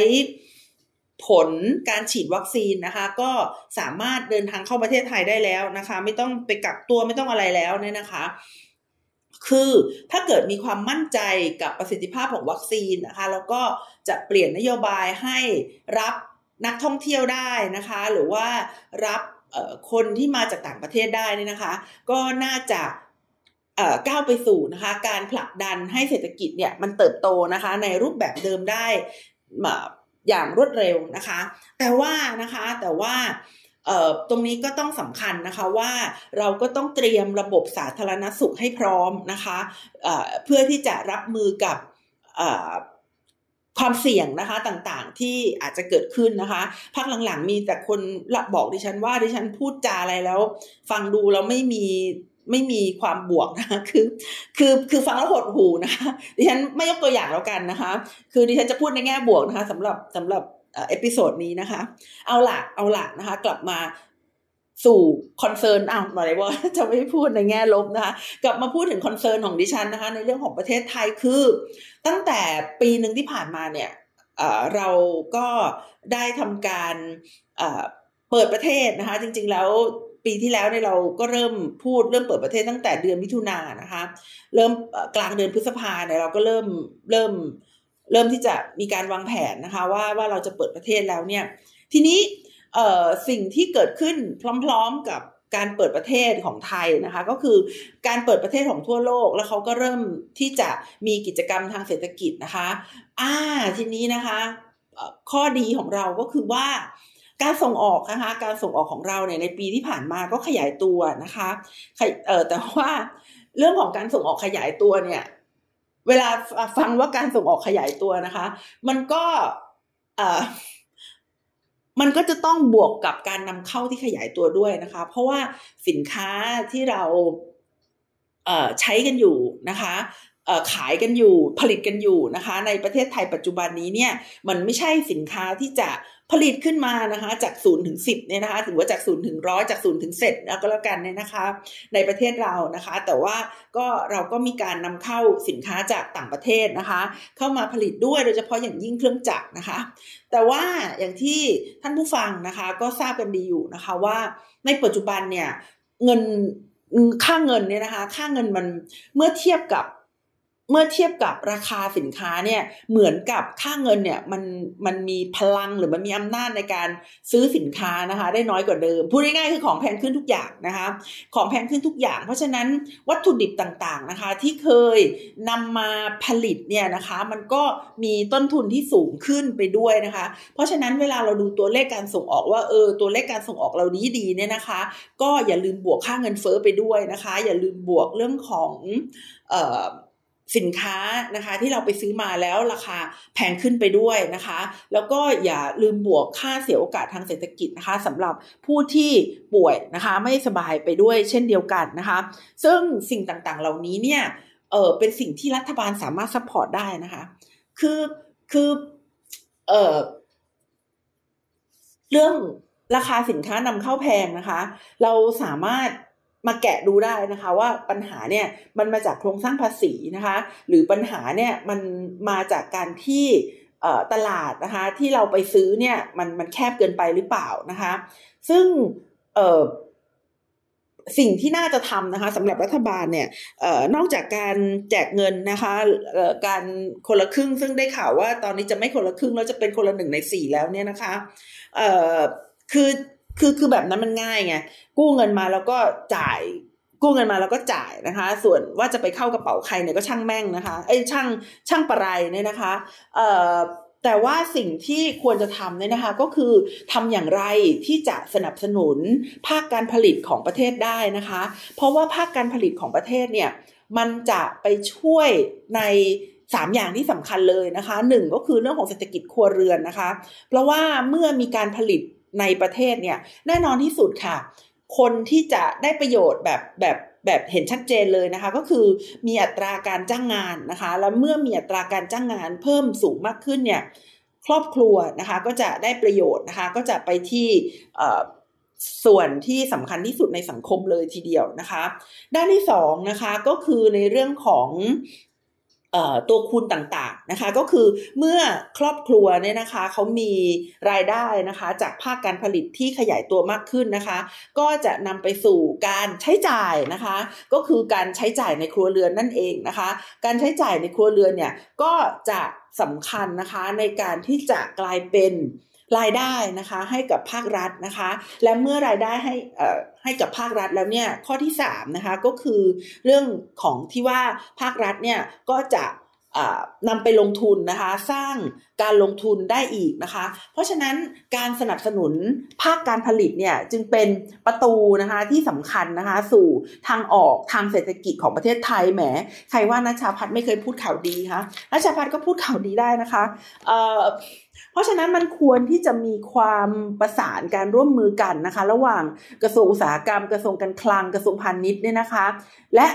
ผลการฉีดวัคซีนนะคะก็สามารถเดินทางเข้าประเทศไทยได้แล้วนะคะไม่ต้องไปกักตัวไม่ต้องอะไรแล้วเนี่ยนะคะคือถ้าเกิดมีความมั่นใจกับประสิทธิภาพของวัคซีนนะคะแล้วก็จะเปลี่ยนนโยบายให้รับนักท่องเที่ยวได้นะคะหรือว่ารับคนที่มาจากต่างประเทศได้นี่นะคะก็น่าจะก้าวไปสู่นะคะการผลักดันให้เศรษฐกิจเนี่ยมันเติบโตนะคะในรูปแบบเดิมได้อย่างรวดเร็วนะคะแต่ว่านะคะแต่ว่าตรงนี้ก็ต้องสำคัญนะคะว่าเราก็ต้องเตรียมระบบสาธารณสุขให้พร้อมนะคะ เ, เพื่อที่จะรับมือกับ ความเสี่ยงนะคะต่างๆที่อาจจะเกิดขึ้นนะคะพักหลังๆมีแต่คนบอกดิฉันว่าดิฉันพูดจาอะไรแล้วฟังดูแล้วไม่มีไม่มีความบวกนะคือคือคือฟังแล้วหดหูนะคะดิฉันไม่ยกตัวอย่างแล้วกันนะคะคือดิฉันจะพูดในแง่บวกนะคะสำหรับสำหรับเอพิโซดนี้นะคะเอาล่ะเอาล่ะนะคะกลับมาสู่คอนเซิร์นอ้าวอะไรวะจะไม่พูดในแง่ลบนะคะกลับมาพูดถึงคอนเซิร์นของดิฉันนะคะในเรื่องของประเทศไทยคือตั้งแต่ปีนึงที่ผ่านมาเนี่ยเราก็ได้ทำการเปิดประเทศนะคะจริงๆแล้วปีที่แล้วเนี่ยเราก็เริ่มพูดเริ่มเปิดประเทศตั้งแต่เดือนมิถุนายนนะคะเริ่มกลางเดือนพฤษภาเนี่ยเราก็เริ่มเริ่มเริ่มที่จะมีการวางแผนนะคะว่าว่าเราจะเปิดประเทศแล้วเนี่ยทีนี้เอ่อสิ่งที่เกิดขึ้นพร้อมๆกับการเปิดประเทศของไทยนะคะก็คือการเปิดประเทศของทั่วโลกแล้วเขาก็เริ่มที่จะมีกิจกรรมทางเศรษฐกิจนะคะอ่าทีนี้นะคะข้อดีของเราก็คือว่าการส่งออกนะคะการส่งออกของเราเนี่ยในปีที่ผ่านมาก็ขยายตัวนะคะเอ่อแต่ว่าเรื่องของการส่งออกขยายตัวเนี่ยเวลาฟังว่าการส่งออกขยายตัวนะคะมันก็เอ่อมันก็จะต้องบวกกับการนำเข้าที่ขยายตัวด้วยนะคะเพราะว่าสินค้าที่เราเอ่อใช้กันอยู่นะคะเอ่อขายกันอยู่ผลิตกันอยู่นะคะในประเทศไทยปัจจุบันนี้เนี่ยมันไม่ใช่สินค้าที่จะผลิตขึ้นมานะคะจากศูนย์ถึงสิบเนี่ยนะคะถือว่าจากศูนย์ถึงหนึ่งร้อยจากศูนย์ถึงเจ็ดแล้วก็แล้วกันเนี่ยนะคะในประเทศเรานะคะแต่ว่าก็เราก็มีการนำเข้าสินค้าจากต่างประเทศนะคะเข้ามาผลิตด้วยโดยเฉพาะอย่างยิ่งเครื่องจักรนะคะแต่ว่าอย่างที่ท่านผู้ฟังนะคะก็ทราบกันดีอยู่นะคะว่าในปัจจุบันเนี่ยเงินค่าเงินเนี่ยนะคะค่าเงินมันเมื่อเทียบกับเมื่อเทียบกับราคาสินค้าเนี่ยเหมือนกับค่าเงินเนี่ยมันมันมีพลังหรือมันมีอำนาจในการซื้อสินค้านะคะได้น้อยกว่าเดิมพูดง่ายๆคือของแพงขึ้นทุกอย่างนะคะของแพงขึ้นทุกอย่างเพราะฉะนั้นวัตถุดิบต่างๆนะคะที่เคยนำมาผลิตเนี่ยนะคะมันก็มีต้นทุนที่สูงขึ้นไปด้วยนะคะเพราะฉะนั้นเวลาเราดูตัวเลขการส่งออกว่าเออตัวเลขการส่งออกเราดีดีเนี่ยนะคะก็อย่าลืมบวกค่าเงินเฟ้อไปด้วยนะคะอย่าลืมบวกเรื่องของเอ่อสินค้านะคะที่เราไปซื้อมาแล้วราคาแพงขึ้นไปด้วยนะคะแล้วก็อย่าลืมบวกค่าเสียโอกาสทางเศรษฐกิจนะคะสำหรับผู้ที่ป่วยนะคะไม่สบายไปด้วยเช่นเดียวกันนะคะซึ่งสิ่งต่างๆเหล่านี้เนี่ยเออเป็นสิ่งที่รัฐบาลสามารถซัพพอร์ตได้นะคะคือคือเออเรื่องราคาสินค้านำเข้าแพงนะคะเราสามารถมาแกะดูได้นะคะว่าปัญหาเนี่ยมันมาจากโครงสร้างภาษีนะคะหรือปัญหาเนี่ยมันมาจากการที่ตลาดนะคะที่เราไปซื้อเนี่ยมันมันแคบเกินไปหรือเปล่านะคะซึ่งสิ่งที่น่าจะทำนะคะสำหรับรัฐบาลเนี่ยนอกจากการแจกเงินนะคะการคนละครึ่งซึ่งได้ข่าวว่าตอนนี้จะไม่คนละครึ่งแล้วจะเป็นคนละหนึ่งในสี่แล้วเนี่ยนะคะคือคือคือแบบนั้นมันง่ายไงกู้เงินมาแล้วก็จ่ายกู้เงินมาแล้วก็จ่ายนะคะส่วนว่าจะไปเข้ากระเป๋าใครเนี่ยก็ช่างแม่งนะคะเอ้ยช่างช่างปะไรเนี่ยนะคะเอ่อแต่ว่าสิ่งที่ควรจะทำเนี่ยนะคะก็คือทำอย่างไรที่จะสนับสนุนภาคการผลิตของประเทศได้นะคะเพราะว่าภาคการผลิตของประเทศเนี่ยมันจะไปช่วยในสามอย่างที่สำคัญเลยนะคะหนึ่งก็คือเรื่องของเศรษฐกิจครัวเรือนนะคะเพราะว่าเมื่อมีการผลิตในประเทศเนี่ยแน่นอนที่สุดค่ะคนที่จะได้ประโยชน์แบบแบบแบบเห็นชัดเจนเลยนะคะก็คือมีอัตราการจ้างงานนะคะและเมื่อมีอัตราการจ้างงานเพิ่มสูงมากขึ้นเนี่ยครอบครัวนะคะก็จะได้ประโยชน์นะคะก็จะไปที่เอ่อส่วนที่สำคัญที่สุดในสังคมเลยทีเดียวนะคะด้านที่สองนะคะก็คือในเรื่องของตัวคูณต่างๆนะคะก็คือเมื่อครอบครัวเนี่ยนะคะเขามีรายได้นะคะจากภาคการผลิตที่ขยายตัวมากขึ้นนะคะก็จะนำไปสู่การใช้จ่ายนะคะก็คือการใช้จ่ายในครัวเรือนนั่นเองนะคะการใช้จ่ายในครัวเรือนเนี่ยก็จะสำคัญนะคะในการที่จะกลายเป็นรายได้นะคะให้กับภาครัฐนะคะและเมื่อรายได้ให้เอ่อให้กับภาครัฐแล้วเนี่ยข้อที่สามนะคะก็คือเรื่องของที่ว่าภาครัฐเนี่ยก็จะ นำไปลงทุนนะคะสร้างการลงทุนได้อีกนะคะเพราะฉะนั้นการสนับสนุนภาคการผลิตเนี่ยจึงเป็นประตูนะคะที่สำคัญนะคะสู่ทางออกทางเศรษฐกิจของประเทศไทยแหมใครว่าณัชชาพัฒน์ไม่เคยพูดข่าวดีคะณัชชาพัฒน์ก็พูดข่าวดีได้นะคะเอ่อเพราะฉะนั้นมันควรที่จะมีความประสานการร่วมมือกันนะคะระหว่างกระทรวงอุตสาหกรรมกระทรวงการคลังกระทรวงพาณิชย์เนี่ยนะคะและ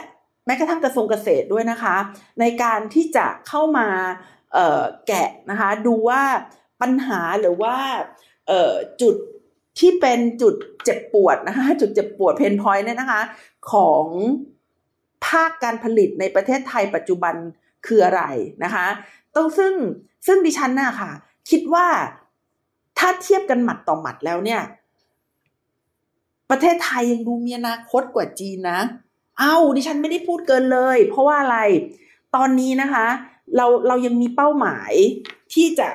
แม้กระทั่งกระทรวงเกษตรด้วยนะคะในการที่จะเข้ามาเอ่อแกะนะคะดูว่าปัญหาหรือว่าเอ่อจุดที่เป็นจุดเจ็บปวดนะคะจุดเจ็บปวดเพนพอยท์เนี่ยนะคะของภาคการผลิตในประเทศไทยปัจจุบันคืออะไรนะคะต้องซึ่งซึ่งดิฉันน่ะค่ะคิดว่าถ้าเทียบกันหมัดต่อหมัดแล้วเนี่ยประเทศไทยยังดูมีอนาคตกว่าจีนนะเอ้าดิฉันไม่ได้พูดเกินเลยเพราะว่าอะไรตอนนี้นะคะเราเรายังมีเป้าหมายที่จะ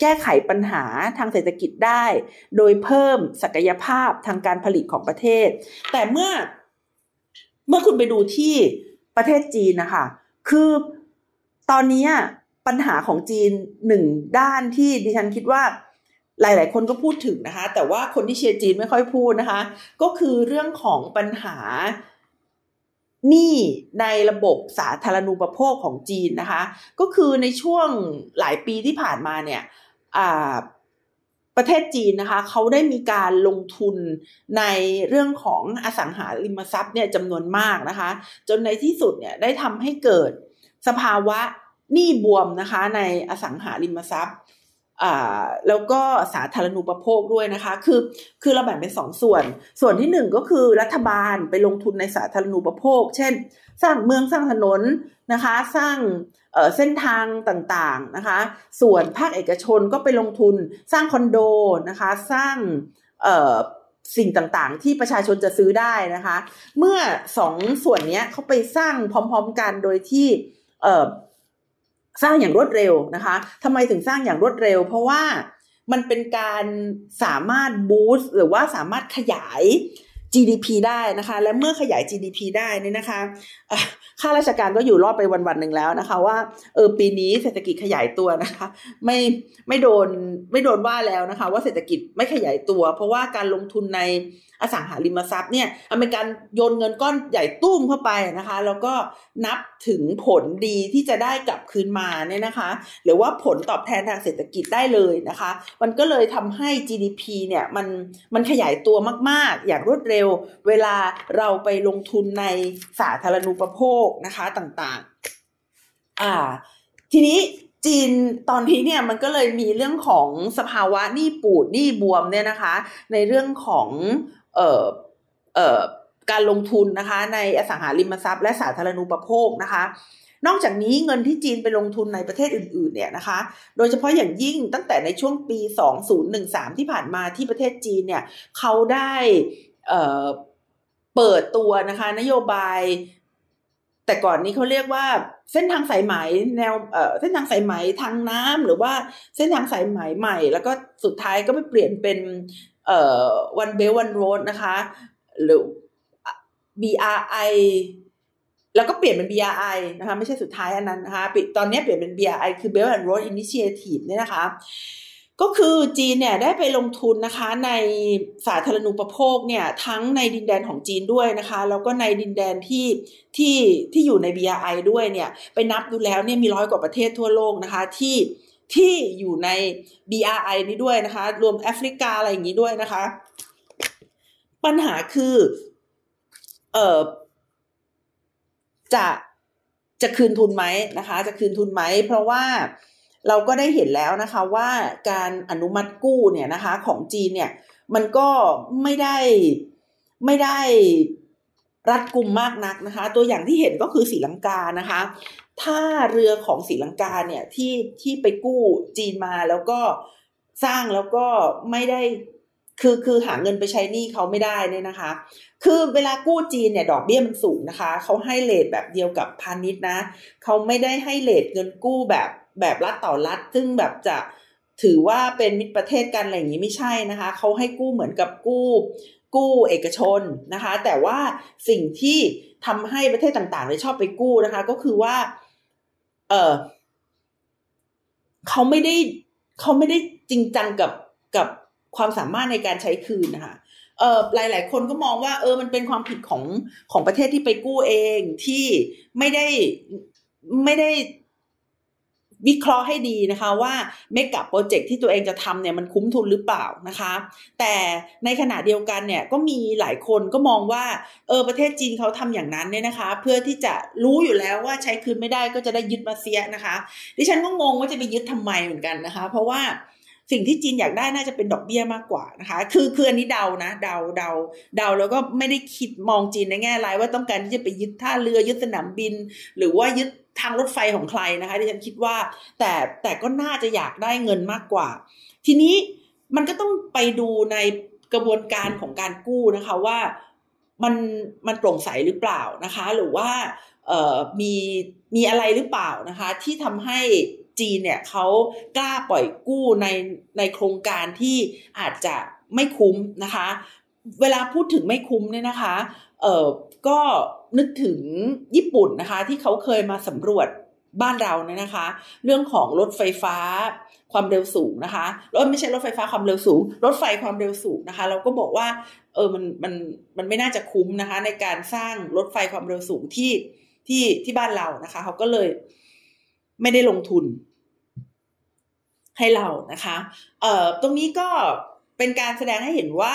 แก้ไขปัญหาทางเศรษฐกิจได้โดยเพิ่มศักยภาพทางการผลิตของประเทศแต่เมื่อเมื่อคุณไปดูที่ประเทศจีนนะคะคือตอนนี้ปัญหาของจีนหนึ่งด้านที่ดิฉันคิดว่าหลายๆคนก็พูดถึงนะคะแต่ว่าคนที่เชียร์จีนไม่ค่อยพูดนะคะก็คือเรื่องของปัญหาหนี้ในระบบสาธารณูปโภคของจีนนะคะก็คือในช่วงหลายปีที่ผ่านมาเนี่ยประเทศจีนนะคะเขาได้มีการลงทุนในเรื่องของอสังหาริมทรัพย์เนี่ยจำนวนมากนะคะจนในที่สุดเนี่ยได้ทำให้เกิดสภาวะหนี้บวมนะคะในอสังหาริมทรัพย์แล้วก็สาธารณูปโภคด้วยนะคะคือคือเราแบ่งเป็นสองส่วนส่วนที่หนึ่งก็คือรัฐบาลไปลงทุนในสาธารณูปโภคเช่นสร้างเมืองสร้างถนนนะคะสร้างเอ่อเส้นทางต่างๆนะคะส่วนภาคเอกชนก็ไปลงทุนสร้างคอนโดนะคะสร้างเอ่อสิ่งต่างๆที่ประชาชนจะซื้อได้นะคะเมื่อสองส่วนนี้เขาไปสร้างพร้อมๆกันโดยที่เอ่อสร้างอย่างรวดเร็วนะคะทำไมถึงสร้างอย่างรวดเร็วเพราะว่ามันเป็นการสามารถบูสต์หรือว่าสามารถขยาย จี ดี พี ได้นะคะและเมื่อขยาย จี ดี พี ได้นี่นะคะข้าราชการก็อยู่รอดไปวันๆหนึ่งแล้วนะคะว่าเออปีนี้เศรษฐกิจขยายตัวนะคะไม่ไม่โดนไม่โดนว่าแล้วนะคะว่าเศรษฐกิจไม่ขยายตัวเพราะว่าการลงทุนในอสังหาริมทรัพย์เนี่ยมันเป็นการโยนเงินก้อนใหญ่ตุ้มเข้าไปนะคะแล้วก็นับถึงผลดีที่จะได้กลับคืนมาเนี่ยนะคะหรือว่าผลตอบแทนทางเศรษฐกิจได้เลยนะคะมันก็เลยทำให้ จี ดี พี เนี่ยมันมันขยายตัวมากๆอย่างรวดเร็วเวลาเราไปลงทุนในสาธารณูปโภคนะคะต่างๆอ่าทีนี้จีนตอนนี้เนี่ยมันก็เลยมีเรื่องของสภาวะหนี้ปูดหนี้บวมเนี่ยนะคะในเรื่องของเอ่อเอ่อการลงทุนนะคะในอสังหาริมทรัพย์และสาธารณูปโภคนะคะนอกจากนี้เงินที่จีนไปลงทุนในประเทศอื่นๆเนี่ยนะคะโดยเฉพาะอย่างยิ่งตั้งแต่ในช่วงปีสองพันสิบสามที่ผ่านมาที่ประเทศจีนเนี่ยเขาได้เอ่อเปิดตัวนะคะนโยบายแต่ก่อนนี้เขาเรียกว่าเส้นทางสายไหมแนวเอ่อเส้นทางสายไหมทางน้ำหรือว่าเส้นทางสายไหมใหม่แล้วก็สุดท้ายก็ไปเปลี่ยนเป็นเอ่อ One Belt One Road นะคะหรือ บี อาร์ ไอ แล้วก็เปลี่ยนเป็น บี อาร์ ไอ นะคะไม่ใช่สุดท้ายอันนั้นนะคะตอนนี้เปลี่ยนเป็น บี อาร์ ไอ คือ Belt and Road Initiative เนี่ยนะคะก็คือจีนเนี่ยได้ไปลงทุนนะคะในสาธารณูปโภคเนี่ยทั้งในดินแดนของจีนด้วยนะคะแล้วก็ในดินแดนที่ที่ที่อยู่ใน บี อาร์ ไอ ด้วยเนี่ยไปนับดูแล้วเนี่ยมีร้อยกว่าประเทศทั่วโลกนะคะที่ที่อยู่ใน บี อาร์ ไอ นี้ด้วยนะคะรวมแอฟริกาอะไรอย่างนี้ด้วยนะคะปัญหาคือเอ่อจะจะคืนทุนไหมนะคะจะคืนทุนไหมเพราะว่าเราก็ได้เห็นแล้วนะคะว่าการอนุมัติกู้เนี่ยนะคะของจีนเนี่ยมันก็ไม่ได้ไม่ได้รัดกุมมากนักนะคะตัวอย่างที่เห็นก็คือศรีลังกานะคะท่าเรือของศรีลังกาเนี่ยที่ที่ไปกู้จีนมาแล้วก็สร้างแล้วก็ไม่ได้คือคือหาเงินไปใช้หนี้เขาไม่ได้เนี่ยนะคะคือเวลากู้จีนเนี่ยดอกเบี้ยมันสูงนะคะเขาให้เรทแบบเดียวกับพาณิชย์นะเขาไม่ได้ให้เรทเงินกู้แบบแบบรัฐต่อรัฐซึ่งแบบจะถือว่าเป็นมิตรประเทศกันอะไรอย่างนี้ไม่ใช่นะคะเขาให้กู้เหมือนกับกู้กู้เอกชนนะคะแต่ว่าสิ่งที่ทำให้ประเทศต่างๆเลยชอบไปกู้นะคะก็คือว่า เออเขาไม่ได้เขาไม่ได้จริงจังกับกับความสามารถในการใช้คืนนะคะเออหลายๆคนก็มองว่าเออมันเป็นความผิดของของประเทศที่ไปกู้เองที่ไม่ได้ไม่ได้วิเคราะห์ให้ดีนะคะว่าเมกะโปรเจกต์ที่ตัวเองจะทำเนี่ยมันคุ้มทุนหรือเปล่านะคะแต่ในขณะเดียวกันเนี่ยก็มีหลายคนก็มองว่าเออประเทศจีนเขาทำอย่างนั้นเนี่ยนะคะเพื่อที่จะรู้อยู่แล้วว่าใช้คืนไม่ได้ก็จะได้ยึดมาเสียนะคะดิฉันก็งงว่าจะไปยึดทำไมเหมือนกันนะคะเพราะว่าสิ่งที่จีนอยากได้น่าจะเป็นดอกเบี้ยมากกว่านะคะคือคืออันนี้เดานะเดาเดาเดาแล้วก็ไม่ได้คิดมองจีนในแง่ร้ายว่าต้องการที่จะไปยึดท่าเรือยึดสนามบินหรือว่ายึดทางรถไฟของใครนะคะดิฉันคิดว่าแต่แต่ก็น่าจะอยากได้เงินมากกว่าทีนี้มันก็ต้องไปดูในกระบวนการของการกู้นะคะว่ามันมันโปร่งใสหรือเปล่านะคะหรือว่าเอ่อมีมีอะไรหรือเปล่านะคะที่ทำให้จีนเนี่ยเขากล้าปล่อยกู้ในในโครงการที่อาจจะไม่คุ้มนะคะเวลาพูดถึงไม่คุ้มเนี่ยนะคะเอ่อก็นึกถึงญี่ปุ่นนะคะที่เขาเคยมาสำรวจบ้านเราเนี่ยนะคะเรื่องของรถไฟฟ้าความเร็วสูงนะคะรถไม่ใช่รถไฟฟ้าความเร็วสูงรถไฟความเร็วสูงนะคะเราก็บอกว่าเออมันมันมันไม่น่าจะคุ้มนะคะในการสร้างรถไฟความเร็วสูงที่ที่ที่บ้านเรานะคะเขาก็เลยไม่ได้ลงทุนให้เรานะคะเอ่อตรงนี้ก็เป็นการแสดงให้เห็นว่า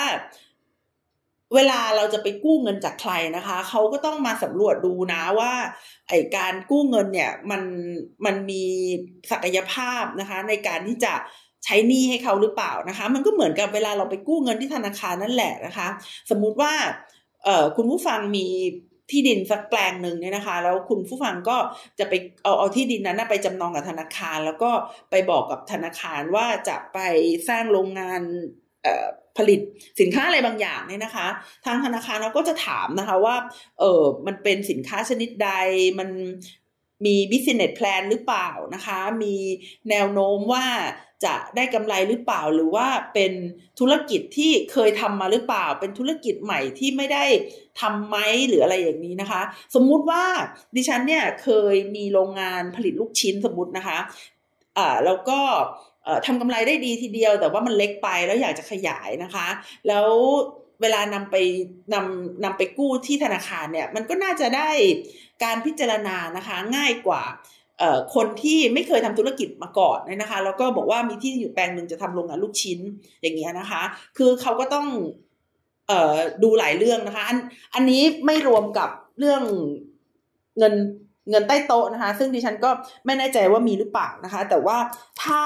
เวลาเราจะไปกู้เงินจากใครนะคะเขาก็ต้องมาสำรวจดูนะว่าไอ้การกู้เงินเนี่ยมันมันมีศักยภาพนะคะในการที่จะใช้หนี้ให้เขาหรือเปล่านะคะมันก็เหมือนกับเวลาเราไปกู้เงินที่ธนาคารนั่นแหละนะคะสมมุติว่าเอ่อคุณผู้ฟังมีที่ดินสักแปลงหนึ่งเนี่ยนะคะแล้วคุณผู้ฟังก็จะไปเอาเอาที่ดินนั้นไปจำนองกับธนาคารแล้วก็ไปบอกกับธนาคารว่าจะไปสร้างโรงงานผลิตสินค้าอะไรบางอย่างเนี่ยนะคะทางธนาคารเราก็จะถามนะคะว่าเออมันเป็นสินค้าชนิดใดมันมี business plan หรือเปล่านะคะมีแนวโน้มว่าจะได้กำไรหรือเปล่าหรือว่าเป็นธุรกิจที่เคยทำมาหรือเปล่าเป็นธุรกิจใหม่ที่ไม่ได้ทำไหมหรืออะไรอย่างนี้นะคะสมมุติว่าดิฉันเนี่ยเคยมีโรงงานผลิตลูกชิ้นสมมุตินะคะอ่าแล้วก็ทำกำไรได้ดีทีเดียวแต่ว่ามันเล็กไปแล้วอยากจะขยายนะคะแล้วเวลานำไปนำนำไปกู้ที่ธนาคารเนี่ยมันก็น่าจะได้การพิจารณานะคะง่ายกว่าคนที่ไม่เคยทำธุรกิจมาก่อนเนี่ยนะคะแล้วก็บอกว่ามีที่อยู่แปลงหนึ่งจะทำโรงงานลูกชิ้นอย่างเงี้ยนะคะคือเขาก็ต้องเอ่อดูหลายเรื่องนะคะอันอันนี้ไม่รวมกับเรื่องเงินเงินใต้โต๊ะนะคะซึ่งดิฉันก็ไม่แน่ใจว่ามีหรือเปล่านะคะแต่ว่าถ้า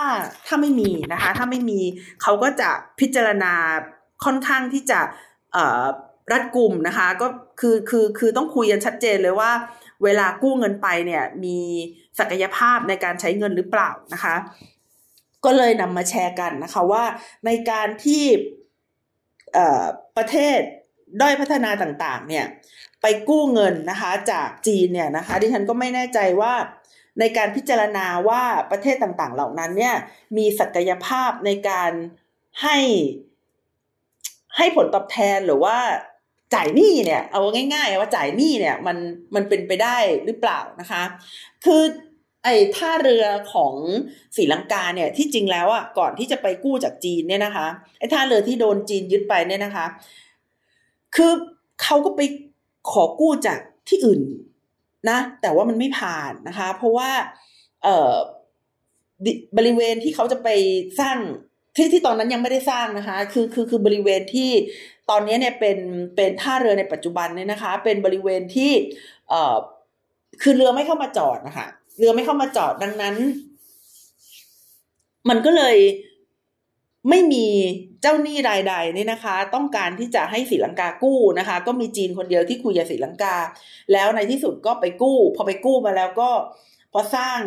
ถ้าไม่มีนะคะถ้าไม่มีเขาก็จะพิจารณาค่อนข้างที่จะเอ่อรัดกุมนะคะก็คือคือคือต้องคุยกันชัดเจนเลยว่าเวลากู้เงินไปเนี่ยมีศักยภาพในการใช้เงินหรือเปล่านะคะก็เลยนำมาแชร์กันนะคะว่าในการที่เอ่อประเทศด้อยพัฒนาต่างๆเนี่ยไปกู้เงินนะคะจากจีนเนี่ยนะคะดิฉันก็ไม่แน่ใจว่าในการพิจารณาว่าประเทศต่างๆเหล่านั้นเนี่ยมีศักยภาพในการให้ให้ผลตอบแทนหรือว่าจ่ายหนี้เนี่ยเอาง่ายๆว่าจ่ายหนี้เนี่ยมันมันเป็นไปได้หรือเปล่านะคะคือไอ้ท่าเรือของศรีลังกาเนี่ยที่จริงแล้วอ่ะก่อนที่จะไปกู้จากจีนเนี่ยนะคะไอ้ท่าเรือที่โดนจีนยึดไปเนี่ยนะคะคือเขาก็ไปขอกู้จากที่อื่นนะแต่ว่ามันไม่ผ่านนะคะเพราะว่าเอ่อบริเวณที่เขาจะไปสร้างที่ที่ตอนนั้นยังไม่ได้สร้างนะคะคือคือคือบริเวณที่ตอนนี้เนี่ยเป็นเป็นท่าเรือในปัจจุบันเนี่ยนะคะเป็นบริเวณที่เอ่อคือเรือไม่เข้ามาจอดนะคะเรือไม่เข้ามาจอดดังนั้นมันก็เลยไม่มีเจ้าหนี้รายใดเนี่ยนะคะต้องการที่จะให้ศรีลังกากู้นะคะก็มีจีนคนเดียวที่คุยกับศรีลังกาแล้วในที่สุดก็ไปกู้พอไปกู้มาแล้วก็พอสร้าง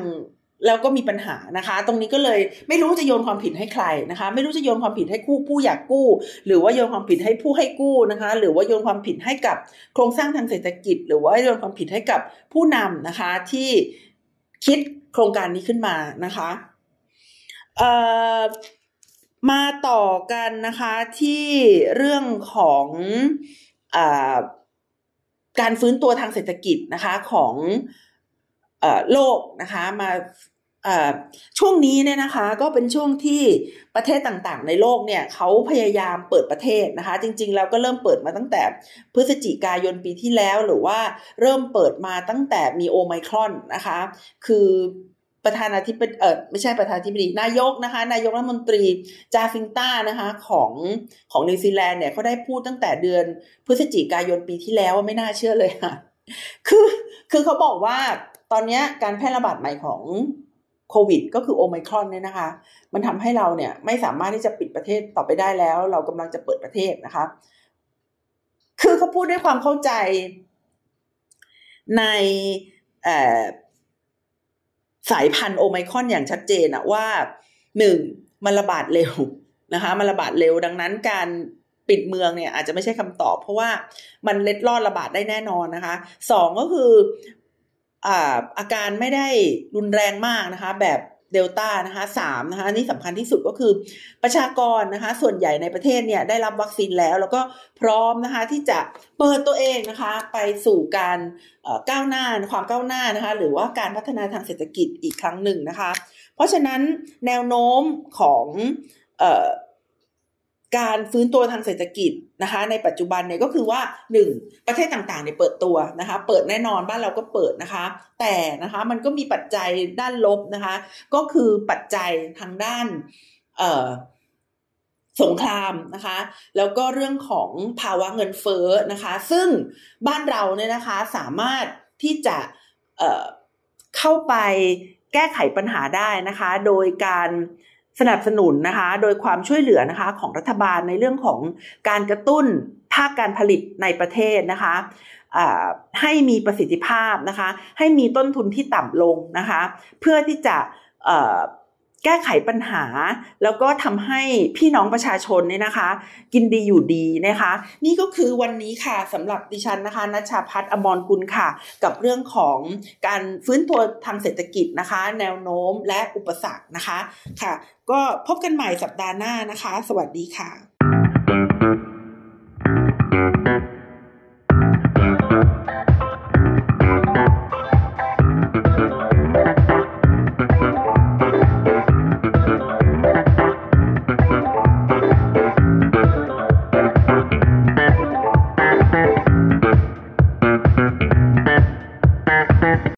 แล้วก็มีปัญหานะคะตรงนี้ก็เลยไม่รู้จะโยนความผิดให้ใครนะคะไม่รู้จะโยนความผิดให้กู้ผู้อยากกู้หรือว่าโยนความผิดให้ผู้ให้กู้นะคะหรือว่าโยนความผิดให้กับโครงสร้างทางเศรษฐกิจหรือว่าโยนความผิดให้กับผู้นำนะคะที่คิดโครงการนี้ขึ้นมานะคะเอ่อมาต่อกันนะคะที่เรื่องของเอ่อการฟื้นตัวทางเศรษฐกิจนะคะของ โลกนะคะมาช่วงนี้เนี่ยนะคะก็เป็นช่วงที่ประเทศต่างๆในโลกเนี่ยเขาพยายามเปิดประเทศนะคะจริงๆแล้วก็เริ่มเปิดมาตั้งแต่พฤศจิกายนปีที่แล้วหรือว่าเริ่มเปิดมาตั้งแต่มีโอไมครอนนะคะคือประธานาธิบดีเออไม่ใช่ประธานาธิบดีนายกนะคะนายกรัฐมนตรีจาฟินต้านะคะของของนิวซีแลนด์เนี่ยเขาได้พูดตั้งแต่เดือนพฤศจิกายนปีที่แล้วว่าไม่น่าเชื่อเลยค่ะคือคือเขาบอกว่าตอนนี้การแพร่ระบาดใหม่ของโควิดก็คือโอไมครอนเนี่ยนะคะมันทำให้เราเนี่ยไม่สามารถที่จะปิดประเทศต่อไปได้แล้วเรากำลังจะเปิดประเทศนะคะคือเขาพูดด้วยความเข้าใจในเอ่อสายพันธุ์โอไมครอนอย่างชัดเจนอะว่าหนึ่งมันระบาดเร็วนะคะมันระบาดเร็วดังนั้นการปิดเมืองเนี่ยอาจจะไม่ใช่คำตอบเพราะว่ามันเล็ดลอดระบาดได้แน่นอนนะคะสองก็คืออาการไม่ได้รุนแรงมากนะคะแบบเดลต้านะคะสามนะคะนี่สำคัญที่สุดก็คือประชากรนะคะส่วนใหญ่ในประเทศเนี่ยได้รับวัคซีนแล้วแล้วก็พร้อมนะคะที่จะเปิดตัวเองนะคะไปสู่การก้าวหน้าความก้าวหน้านะคะหรือว่าการพัฒนาทางเศรษฐกิจอีกครั้งหนึ่งนะคะเพราะฉะนั้นแนวโน้มของการฟื้นตัวทางเศรษฐกิจนะคะในปัจจุบันเนี่ยก็คือว่าหนึ่งประเทศต่างๆเนี่ยเปิดตัวนะคะเปิดแน่นอนบ้านเราก็เปิดนะคะแต่นะคะมันก็มีปัจจัยด้านลบนะคะก็คือปัจจัยทางด้านเอ่อสงครามนะคะแล้วก็เรื่องของภาวะเงินเฟ้อนะคะซึ่งบ้านเราเนี่ยนะคะสามารถที่จะเอ่อเข้าไปแก้ไขปัญหาได้นะคะโดยการสนับสนุนนะคะโดยความช่วยเหลือนะคะของรัฐบาลในเรื่องของการกระตุ้นภาคการผลิตในประเทศนะคะให้มีประสิทธิภาพนะคะให้มีต้นทุนที่ต่ำลงนะคะเพื่อที่จะแก้ไขปัญหาแล้วก็ทำให้พี่น้องประชาชนเนี่ยนะคะกินดีอยู่ดีนะคะนี่ก็คือวันนี้ค่ะสำหรับดิฉันนะคะณัชชาภัทร อมรกุลค่ะกับเรื่องของการฟื้นตัวทางเศรษฐกิจนะคะแนวโน้มและอุปสรรคนะคะค่ะก็พบกันใหม่สัปดาห์หน้านะคะสวัสดีค่ะ